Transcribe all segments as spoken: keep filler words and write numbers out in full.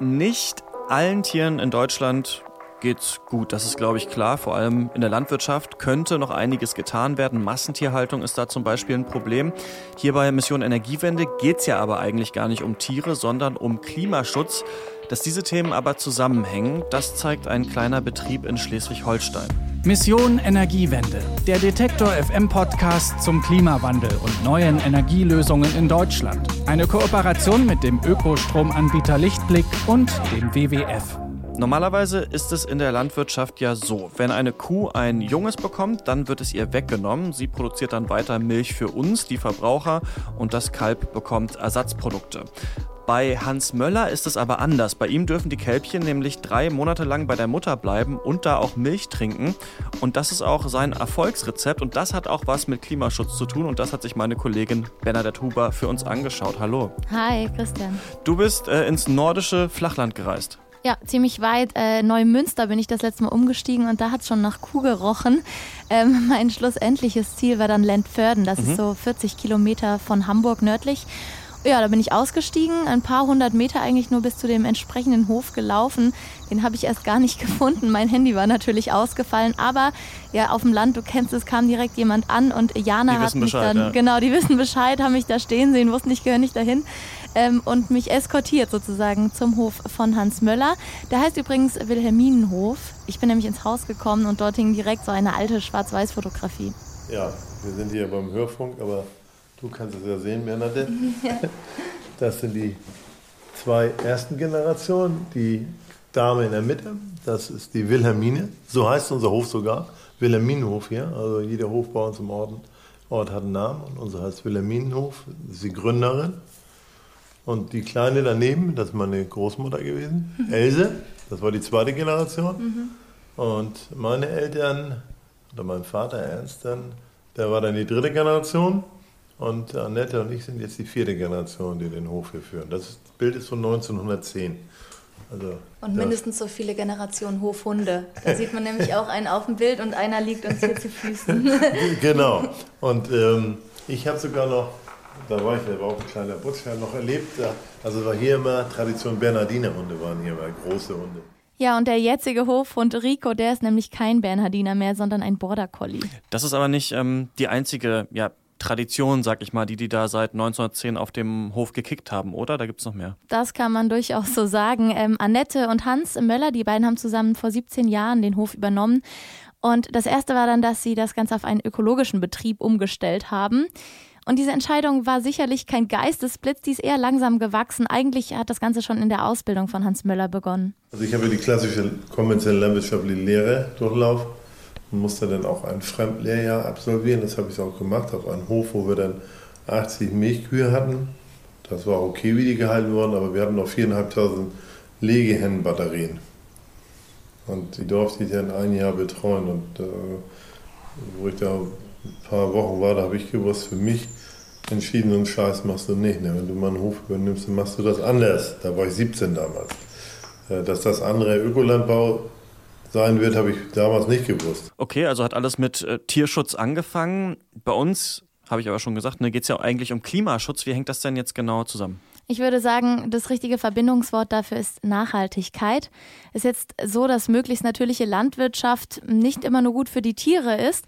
Nicht allen Tieren in Deutschland geht's gut. Das ist, glaube ich, klar. Vor allem in der Landwirtschaft könnte noch einiges getan werden. Massentierhaltung ist da zum Beispiel ein Problem. Hier bei Mission Energiewende geht's ja aber eigentlich gar nicht um Tiere, sondern um Klimaschutz. Dass diese Themen aber zusammenhängen, das zeigt ein kleiner Betrieb in Schleswig-Holstein. Mission Energiewende, der Detektor F M Podcast zum Klimawandel und neuen Energielösungen in Deutschland. Eine Kooperation mit dem Ökostromanbieter Lichtblick und dem W W F. Normalerweise ist es in der Landwirtschaft ja so, wenn eine Kuh ein Junges bekommt, dann wird es ihr weggenommen. Sie produziert dann weiter Milch für uns, die Verbraucher, und das Kalb bekommt Ersatzprodukte. Bei Hans Möller ist es aber anders. Bei ihm dürfen die Kälbchen nämlich drei Monate lang bei der Mutter bleiben und da auch Milch trinken. Und das ist auch sein Erfolgsrezept und das hat auch was mit Klimaschutz zu tun und das hat sich meine Kollegin Bernadette Huber für uns angeschaut. Hallo. Hi, Christian. Du bist äh, ins nordische Flachland gereist. Ja, ziemlich weit. Äh, Neumünster bin ich das letzte Mal umgestiegen und da hat es schon nach Kuh gerochen. Ähm, mein schlussendliches Ziel war dann Lentförden. Das mhm. ist so vierzig Kilometer von Hamburg nördlich. Ja, da bin ich ausgestiegen, ein paar hundert Meter eigentlich nur bis zu dem entsprechenden Hof gelaufen. Den habe ich erst gar nicht gefunden. Mein Handy war natürlich ausgefallen, aber ja, auf dem Land, du kennst es, kam direkt jemand an und Jana hat mich dann, ja. genau, die wissen Bescheid, haben mich da stehen sehen, wussten, ich gehöre nicht dahin. Ähm, und mich eskortiert sozusagen zum Hof von Hans Möller. Der heißt übrigens Wilhelminenhof. Ich bin nämlich ins Haus gekommen und dort hing direkt so eine alte Schwarz-Weiß-Fotografie. Ja, wir sind hier beim Hörfunk, aber du kannst es ja sehen, Bernadette. Ja. Das sind die zwei ersten Generationen. Die Dame in der Mitte, das ist die Wilhelmine. So heißt unser Hof sogar. Wilhelminenhof hier. Also jeder Hof bei uns im Ort, Ort hat einen Namen. Und unser heißt Wilhelminenhof. Das ist die Gründerin. Und die Kleine daneben, das ist meine Großmutter gewesen, mhm. Else, das war die zweite Generation. Mhm. Und meine Eltern, oder mein Vater Ernst, dann, der war dann die dritte Generation. Und Annette und ich sind jetzt die vierte Generation, die den Hof hier führen. Das Bild ist von neunzehnhundertzehn. Also und mindestens so viele Generationen Hofhunde. Da sieht man nämlich auch einen auf dem Bild und einer liegt uns hier zu Füßen. Genau. Und ähm, ich habe sogar noch, da war ich, da war auch ein kleiner Butzherr, noch erlebt. Also war hier immer Tradition, Bernardinerhunde waren hier immer große Hunde. Ja, und der jetzige Hofhund Rico, der ist nämlich kein Bernhardiner mehr, sondern ein Border Collie. Das ist aber nicht ähm, die einzige, ja, Tradition, sag ich mal, die die da seit neunzehnhundertzehn auf dem Hof gekickt haben, oder? Da gibt's noch mehr. Das kann man durchaus so sagen. Ähm, Annette und Hans Möller, die beiden haben zusammen vor siebzehn Jahren den Hof übernommen. Und das Erste war dann, dass sie das Ganze auf einen ökologischen Betrieb umgestellt haben. Und diese Entscheidung war sicherlich kein Geistesblitz, die ist eher langsam gewachsen. Eigentlich hat das Ganze schon in der Ausbildung von Hans Möller begonnen. Also ich habe die klassische konventionelle landwirtschaftliche Lehre durchlaufen. Musste dann auch ein Fremdlehrjahr absolvieren, das habe ich auch gemacht, auf einem Hof, wo wir dann achtzig Milchkühe hatten. Das war okay, wie die gehalten wurden, aber wir hatten noch viertausendfünfhundert Legehennenbatterien. Und die durfte ich dann ein Jahr betreuen. Und äh, wo ich da ein paar Wochen war, da habe ich gewusst, für mich entschieden, so einen Scheiß machst du nicht. Ne? Wenn du mal einen Hof übernimmst, dann machst du das anders. Da war ich siebzehn damals. Äh, dass das andere Ökolandbau sein wird, habe ich damals nicht gewusst. Okay, also hat alles mit äh, Tierschutz angefangen. Bei uns, habe ich aber schon gesagt, ne, geht es ja eigentlich um Klimaschutz. Wie hängt das denn jetzt genau zusammen? Ich würde sagen, das richtige Verbindungswort dafür ist Nachhaltigkeit. Es ist jetzt so, dass möglichst natürliche Landwirtschaft nicht immer nur gut für die Tiere ist.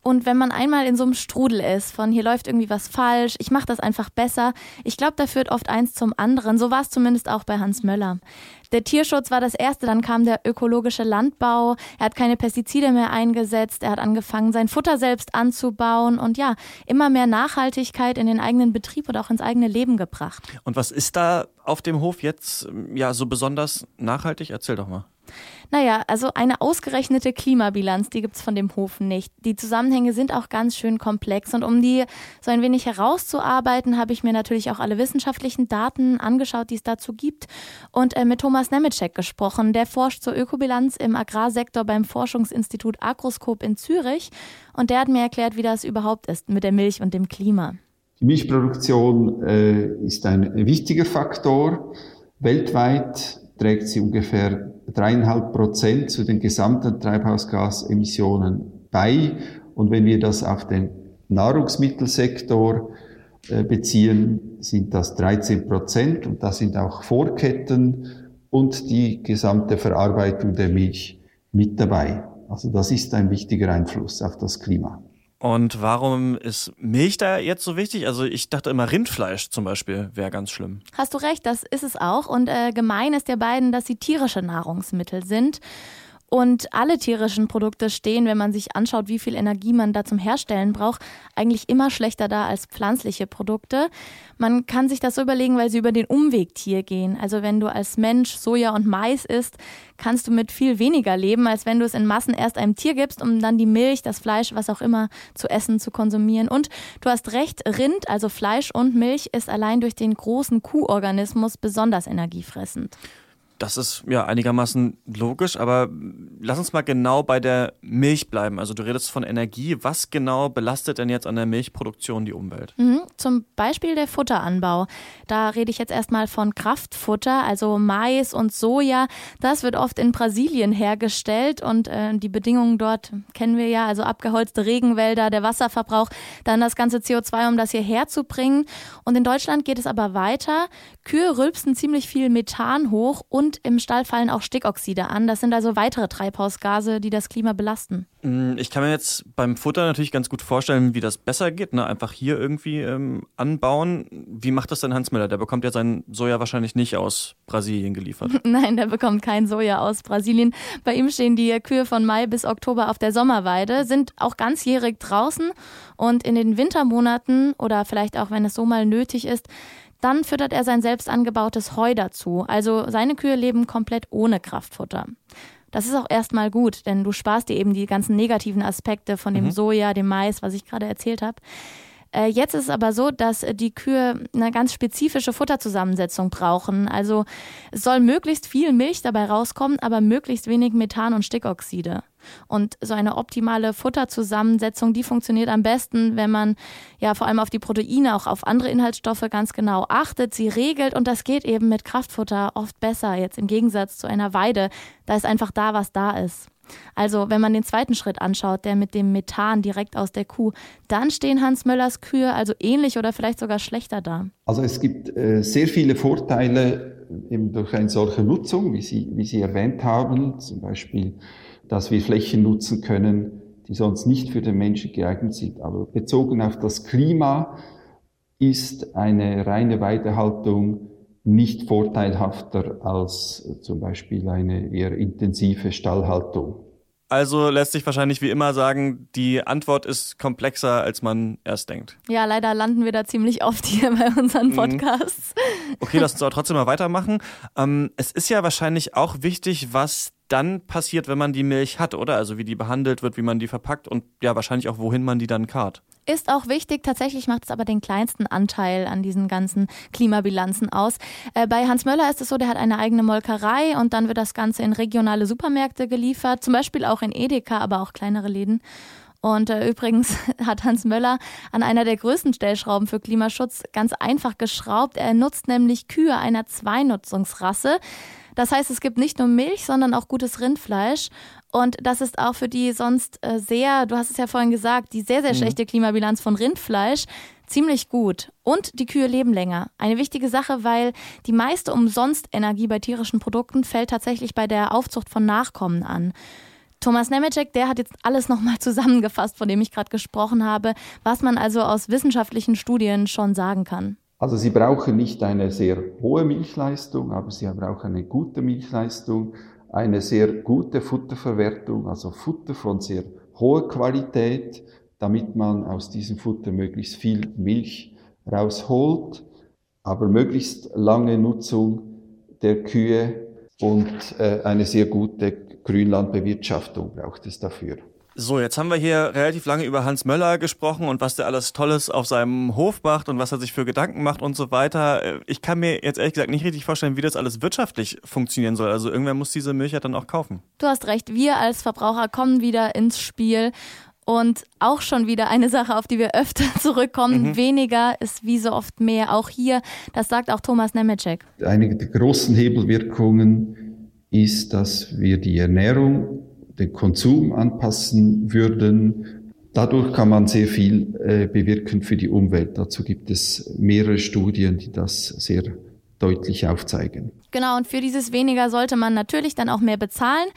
Und wenn man einmal in so einem Strudel ist, von hier läuft irgendwie was falsch, ich mache das einfach besser, ich glaube, da führt oft eins zum anderen. So war es zumindest auch bei Hans Möller. Der Tierschutz war das Erste, dann kam der ökologische Landbau, er hat keine Pestizide mehr eingesetzt, er hat angefangen, sein Futter selbst anzubauen und ja, immer mehr Nachhaltigkeit in den eigenen Betrieb und auch ins eigene Leben gebracht. Und was ist da auf dem Hof jetzt ja so besonders nachhaltig? Erzähl doch mal. Naja, also eine ausgerechnete Klimabilanz, die gibt es von dem Hof nicht. Die Zusammenhänge sind auch ganz schön komplex und um die so ein wenig herauszuarbeiten, habe ich mir natürlich auch alle wissenschaftlichen Daten angeschaut, die es dazu gibt und äh, mit Thomas Nemetschek gesprochen. Der forscht zur Ökobilanz im Agrarsektor beim Forschungsinstitut Agroskop in Zürich und der hat mir erklärt, wie das überhaupt ist mit der Milch und dem Klima. Die Milchproduktion äh, ist ein wichtiger Faktor. Weltweit trägt sie ungefähr dreieinhalb Prozent zu den gesamten Treibhausgasemissionen bei. Und wenn wir das auf den Nahrungsmittelsektor äh, beziehen, sind das dreizehn Prozent. Und das sind auch Vorketten und die gesamte Verarbeitung der Milch mit dabei. Also das ist ein wichtiger Einfluss auf das Klima. Und warum ist Milch da jetzt so wichtig? Also ich dachte immer, Rindfleisch zum Beispiel wäre ganz schlimm. Hast du recht, das ist es auch. Und äh, gemein ist der beiden, dass sie tierische Nahrungsmittel sind. Und alle tierischen Produkte stehen, wenn man sich anschaut, wie viel Energie man da zum Herstellen braucht, eigentlich immer schlechter da als pflanzliche Produkte. Man kann sich das so überlegen, weil sie über den Umweg Tier gehen. Also wenn du als Mensch Soja und Mais isst, kannst du mit viel weniger leben, als wenn du es in Massen erst einem Tier gibst, um dann die Milch, das Fleisch, was auch immer zu essen, zu konsumieren. Und du hast recht, Rind, also Fleisch und Milch, ist allein durch den großen Kuhorganismus besonders energiefressend. Das ist ja einigermaßen logisch, aber lass uns mal genau bei der Milch bleiben. Also du redest von Energie. Was genau belastet denn jetzt an der Milchproduktion die Umwelt? Mhm, zum Beispiel der Futteranbau. Da rede ich jetzt erstmal von Kraftfutter, also Mais und Soja. Das wird oft in Brasilien hergestellt und äh, die Bedingungen dort kennen wir ja. Also abgeholzte Regenwälder, der Wasserverbrauch, dann das ganze C O zwei, um das hierher zu bringen. Und in Deutschland geht es aber weiter. Kühe rülpsen ziemlich viel Methan hoch und Und im Stall fallen auch Stickoxide an. Das sind also weitere Treibhausgase, die das Klima belasten. Ich kann mir jetzt beim Futter natürlich ganz gut vorstellen, wie das besser geht. Ne? Einfach hier irgendwie ähm, anbauen. Wie macht das denn Hans Möller? Der bekommt ja sein Soja wahrscheinlich nicht aus Brasilien geliefert. Nein, der bekommt kein Soja aus Brasilien. Bei ihm stehen die Kühe von Mai bis Oktober auf der Sommerweide, sind auch ganzjährig draußen. Und in den Wintermonaten oder vielleicht auch, wenn es so mal nötig ist, dann füttert er sein selbst angebautes Heu dazu. Also seine Kühe leben komplett ohne Kraftfutter. Das ist auch erstmal gut, denn du sparst dir eben die ganzen negativen Aspekte von dem mhm. Soja, dem Mais, was ich gerade erzählt habe. Äh, jetzt ist es aber so, dass die Kühe eine ganz spezifische Futterzusammensetzung brauchen. Also es soll möglichst viel Milch dabei rauskommen, aber möglichst wenig Methan und Stickoxide. Und so eine optimale Futterzusammensetzung, die funktioniert am besten, wenn man ja vor allem auf die Proteine, auch auf andere Inhaltsstoffe ganz genau achtet, sie regelt, und das geht eben mit Kraftfutter oft besser, jetzt im Gegensatz zu einer Weide, da ist einfach da, was da ist. Also wenn man den zweiten Schritt anschaut, der mit dem Methan direkt aus der Kuh, dann stehen Hans Möllers Kühe also ähnlich oder vielleicht sogar schlechter da. Also es gibt äh, sehr viele Vorteile eben durch eine solche Nutzung, wie Sie, wie Sie erwähnt haben, zum Beispiel, dass wir Flächen nutzen können, die sonst nicht für den Menschen geeignet sind. Aber bezogen auf das Klima ist eine reine Weidehaltung nicht vorteilhafter als zum Beispiel eine eher intensive Stallhaltung. Also lässt sich wahrscheinlich wie immer sagen, die Antwort ist komplexer, als man erst denkt. Ja, leider landen wir da ziemlich oft hier bei unseren Podcasts. Okay, lass uns aber trotzdem mal weitermachen. Ähm, es ist ja wahrscheinlich auch wichtig, was dann passiert, wenn man die Milch hat, oder? Also wie die behandelt wird, wie man die verpackt und ja wahrscheinlich auch, wohin man die dann karrt. Ist auch wichtig, tatsächlich macht es aber den kleinsten Anteil an diesen ganzen Klimabilanzen aus. Äh, bei Hans Möller ist es so, der hat eine eigene Molkerei und dann wird das Ganze in regionale Supermärkte geliefert, zum Beispiel auch in Edeka, aber auch kleinere Läden. Und äh, übrigens hat Hans Möller an einer der größten Stellschrauben für Klimaschutz ganz einfach geschraubt. Er nutzt nämlich Kühe einer Zweinutzungsrasse. Das heißt, es gibt nicht nur Milch, sondern auch gutes Rindfleisch. Und das ist auch für die sonst sehr, du hast es ja vorhin gesagt, die sehr, sehr schlechte Klimabilanz von Rindfleisch ziemlich gut. Und die Kühe leben länger. Eine wichtige Sache, weil die meiste Umsonstenergie bei tierischen Produkten fällt tatsächlich bei der Aufzucht von Nachkommen an. Thomas Nemetschek, der hat jetzt alles nochmal zusammengefasst, von dem ich gerade gesprochen habe, was man also aus wissenschaftlichen Studien schon sagen kann. Also Sie brauchen nicht eine sehr hohe Milchleistung, aber Sie brauchen eine gute Milchleistung, eine sehr gute Futterverwertung, also Futter von sehr hoher Qualität, damit man aus diesem Futter möglichst viel Milch rausholt, aber möglichst lange Nutzung der Kühe und äh, eine sehr gute Grünlandbewirtschaftung braucht es dafür. So, jetzt haben wir hier relativ lange über Hans Möller gesprochen und was der alles Tolles auf seinem Hof macht und was er sich für Gedanken macht und so weiter. Ich kann mir jetzt ehrlich gesagt nicht richtig vorstellen, wie das alles wirtschaftlich funktionieren soll. Also irgendwer muss diese Milch ja dann auch kaufen. Du hast recht, wir als Verbraucher kommen wieder ins Spiel. Und auch schon wieder eine Sache, auf die wir öfter zurückkommen, mhm. weniger ist wie so oft mehr. Auch hier, das sagt auch Thomas Nemetschek. Eine der großen Hebelwirkungen ist, dass wir die Ernährung, den Konsum anpassen würden. Dadurch kann man sehr viel äh, bewirken für die Umwelt. Dazu gibt es mehrere Studien, die das sehr deutlich aufzeigen. Genau, und für dieses weniger sollte man natürlich dann auch mehr bezahlen.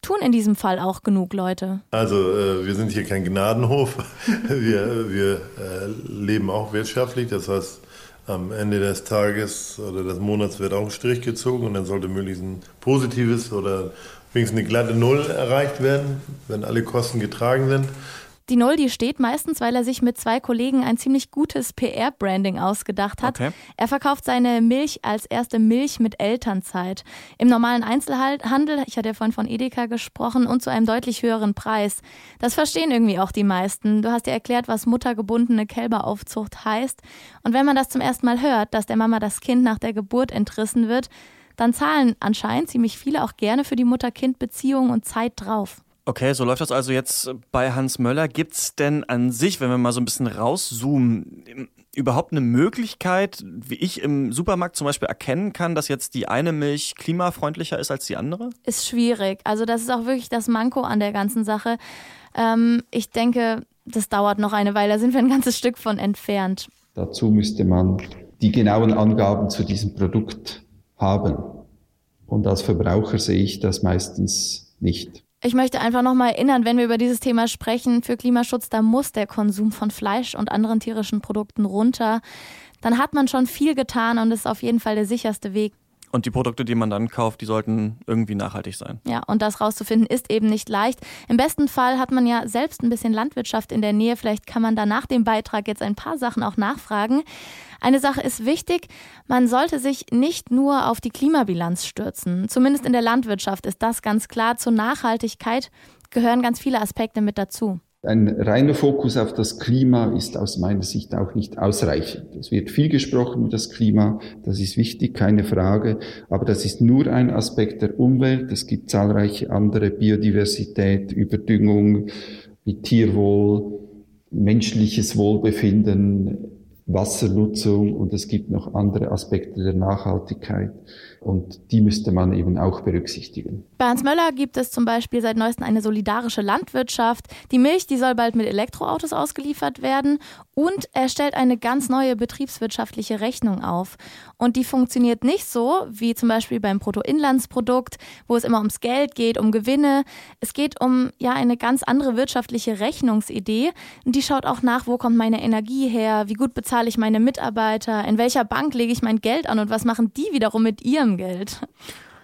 Tun in diesem Fall auch genug Leute? Also äh, wir sind hier kein Gnadenhof. Wir, wir äh, leben auch wirtschaftlich. Das heißt, am Ende des Tages oder des Monats wird auch ein Strich gezogen und dann sollte möglichst ein positives oder wenigstens eine glatte Null erreicht werden, wenn alle Kosten getragen sind. Die Null, die steht meistens, weil er sich mit zwei Kollegen ein ziemlich gutes P R-Branding ausgedacht hat. Okay. Er verkauft seine Milch als erste Milch mit Elternzeit. Im normalen Einzelhandel, ich hatte ja vorhin von Edeka gesprochen, und zu einem deutlich höheren Preis. Das verstehen irgendwie auch die meisten. Du hast ja erklärt, was muttergebundene Kälberaufzucht heißt. Und wenn man das zum ersten Mal hört, dass der Mama das Kind nach der Geburt entrissen wird, dann zahlen anscheinend ziemlich viele auch gerne für die Mutter-Kind-Beziehung und Zeit drauf. Okay, so läuft das also jetzt bei Hans Möller. Gibt es denn an sich, wenn wir mal so ein bisschen rauszoomen, überhaupt eine Möglichkeit, wie ich im Supermarkt zum Beispiel erkennen kann, dass jetzt die eine Milch klimafreundlicher ist als die andere? Ist schwierig. Also das ist auch wirklich das Manko an der ganzen Sache. Ähm, ich denke, das dauert noch eine Weile. Da sind wir ein ganzes Stück von entfernt. Dazu müsste man die genauen Angaben zu diesem Produkt haben. Und als Verbraucher sehe ich das meistens nicht. Ich möchte einfach nochmal erinnern, wenn wir über dieses Thema sprechen, für Klimaschutz, da muss der Konsum von Fleisch und anderen tierischen Produkten runter. Dann hat man schon viel getan und ist auf jeden Fall der sicherste Weg. Und die Produkte, die man dann kauft, die sollten irgendwie nachhaltig sein. Ja, und das rauszufinden ist eben nicht leicht. Im besten Fall hat man ja selbst ein bisschen Landwirtschaft in der Nähe. Vielleicht kann man da nach dem Beitrag jetzt ein paar Sachen auch nachfragen. Eine Sache ist wichtig, man sollte sich nicht nur auf die Klimabilanz stürzen. Zumindest in der Landwirtschaft ist das ganz klar. Zur Nachhaltigkeit gehören ganz viele Aspekte mit dazu. Ein reiner Fokus auf das Klima ist aus meiner Sicht auch nicht ausreichend. Es wird viel gesprochen über das Klima, das ist wichtig, keine Frage, aber das ist nur ein Aspekt der Umwelt. Es gibt zahlreiche andere, Biodiversität, Überdüngung, Tierwohl, menschliches Wohlbefinden, Wassernutzung und es gibt noch andere Aspekte der Nachhaltigkeit und die müsste man eben auch berücksichtigen. Bei Hans Möller gibt es zum Beispiel seit neuestem eine solidarische Landwirtschaft. Die Milch, die soll bald mit Elektroautos ausgeliefert werden und er stellt eine ganz neue betriebswirtschaftliche Rechnung auf. Und die funktioniert nicht so wie zum Beispiel beim Bruttoinlandsprodukt, wo es immer ums Geld geht, um Gewinne. Es geht um ja eine ganz andere wirtschaftliche Rechnungsidee und die schaut auch nach, wo kommt meine Energie her, wie gut bezahlt zahle ich meine Mitarbeiter? In welcher Bank lege ich mein Geld an? Und was machen die wiederum mit ihrem Geld?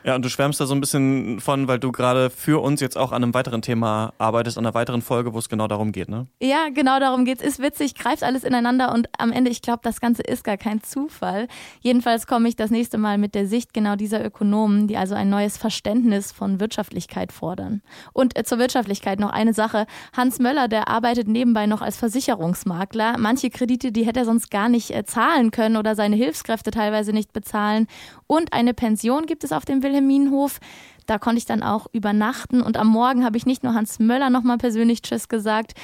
Ja, und du schwärmst da so ein bisschen von, weil du gerade für uns jetzt auch an einem weiteren Thema arbeitest, an einer weiteren Folge, wo es genau darum geht, ne? Ja, genau darum geht's. Ist witzig, greift alles ineinander und am Ende, ich glaube, das Ganze ist gar kein Zufall. Jedenfalls komme ich das nächste Mal mit der Sicht genau dieser Ökonomen, die also ein neues Verständnis von Wirtschaftlichkeit fordern. Und zur Wirtschaftlichkeit noch eine Sache. Hans Möller, der arbeitet nebenbei noch als Versicherungsmakler. Manche Kredite, die hätte er sonst gar nicht zahlen können oder seine Hilfskräfte teilweise nicht bezahlen. Und eine Pension gibt es auf dem Wilhelminenhof. Wilhelminenhof. Da konnte ich dann auch übernachten und am Morgen habe ich nicht nur Hans Möller nochmal persönlich Tschüss gesagt,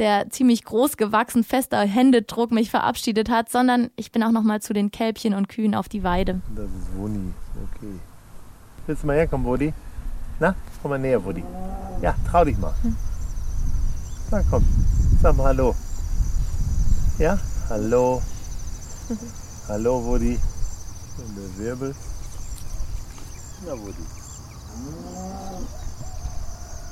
der ziemlich groß gewachsen, fester Händedruck mich verabschiedet hat, sondern ich bin auch nochmal zu den Kälbchen und Kühen auf die Weide. Das ist Woni, okay. Willst du mal herkommen, Wodi? Na, komm mal näher, Wodi. Ja, trau dich mal. Hm. Na komm, sag mal Hallo. Ja, hallo. Mhm. Hallo, Wodi. Und der Wirbel.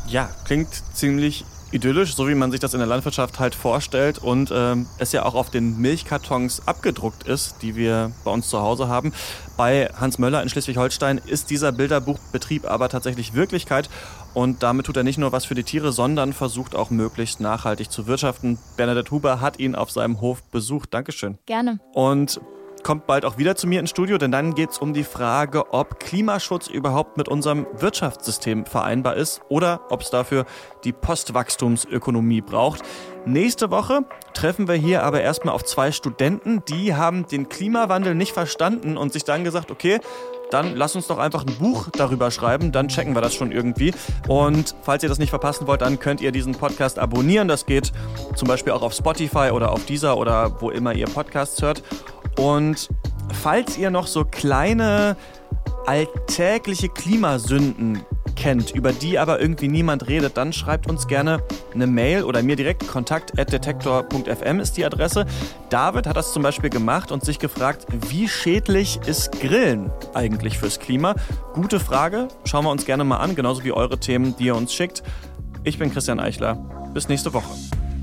Ja, klingt ziemlich idyllisch, so wie man sich das in der Landwirtschaft halt vorstellt und ähm, es ja auch auf den Milchkartons abgedruckt ist, die wir bei uns zu Hause haben. Bei Hans Möller in Schleswig-Holstein ist dieser Bilderbuchbetrieb aber tatsächlich Wirklichkeit und damit tut er nicht nur was für die Tiere, sondern versucht auch möglichst nachhaltig zu wirtschaften. Bernadette Huber hat ihn auf seinem Hof besucht. Dankeschön. Gerne. Und kommt bald auch wieder zu mir ins Studio, denn dann geht es um die Frage, ob Klimaschutz überhaupt mit unserem Wirtschaftssystem vereinbar ist oder ob es dafür die Postwachstumsökonomie braucht. Nächste Woche treffen wir hier aber erstmal auf zwei Studenten, die haben den Klimawandel nicht verstanden und sich dann gesagt, okay, dann lass uns doch einfach ein Buch darüber schreiben, dann checken wir das schon irgendwie. Und falls ihr das nicht verpassen wollt, dann könnt ihr diesen Podcast abonnieren. Das geht zum Beispiel auch auf Spotify oder auf Deezer oder wo immer ihr Podcasts hört. Und falls ihr noch so kleine alltägliche Klimasünden kennt, über die aber irgendwie niemand redet, dann schreibt uns gerne eine Mail oder mir direkt. kontakt at detektor punkt f m ist die Adresse. David hat das zum Beispiel gemacht und sich gefragt, wie schädlich ist Grillen eigentlich fürs Klima? Gute Frage, schauen wir uns gerne mal an, genauso wie eure Themen, die ihr uns schickt. Ich bin Christian Eichler, bis nächste Woche.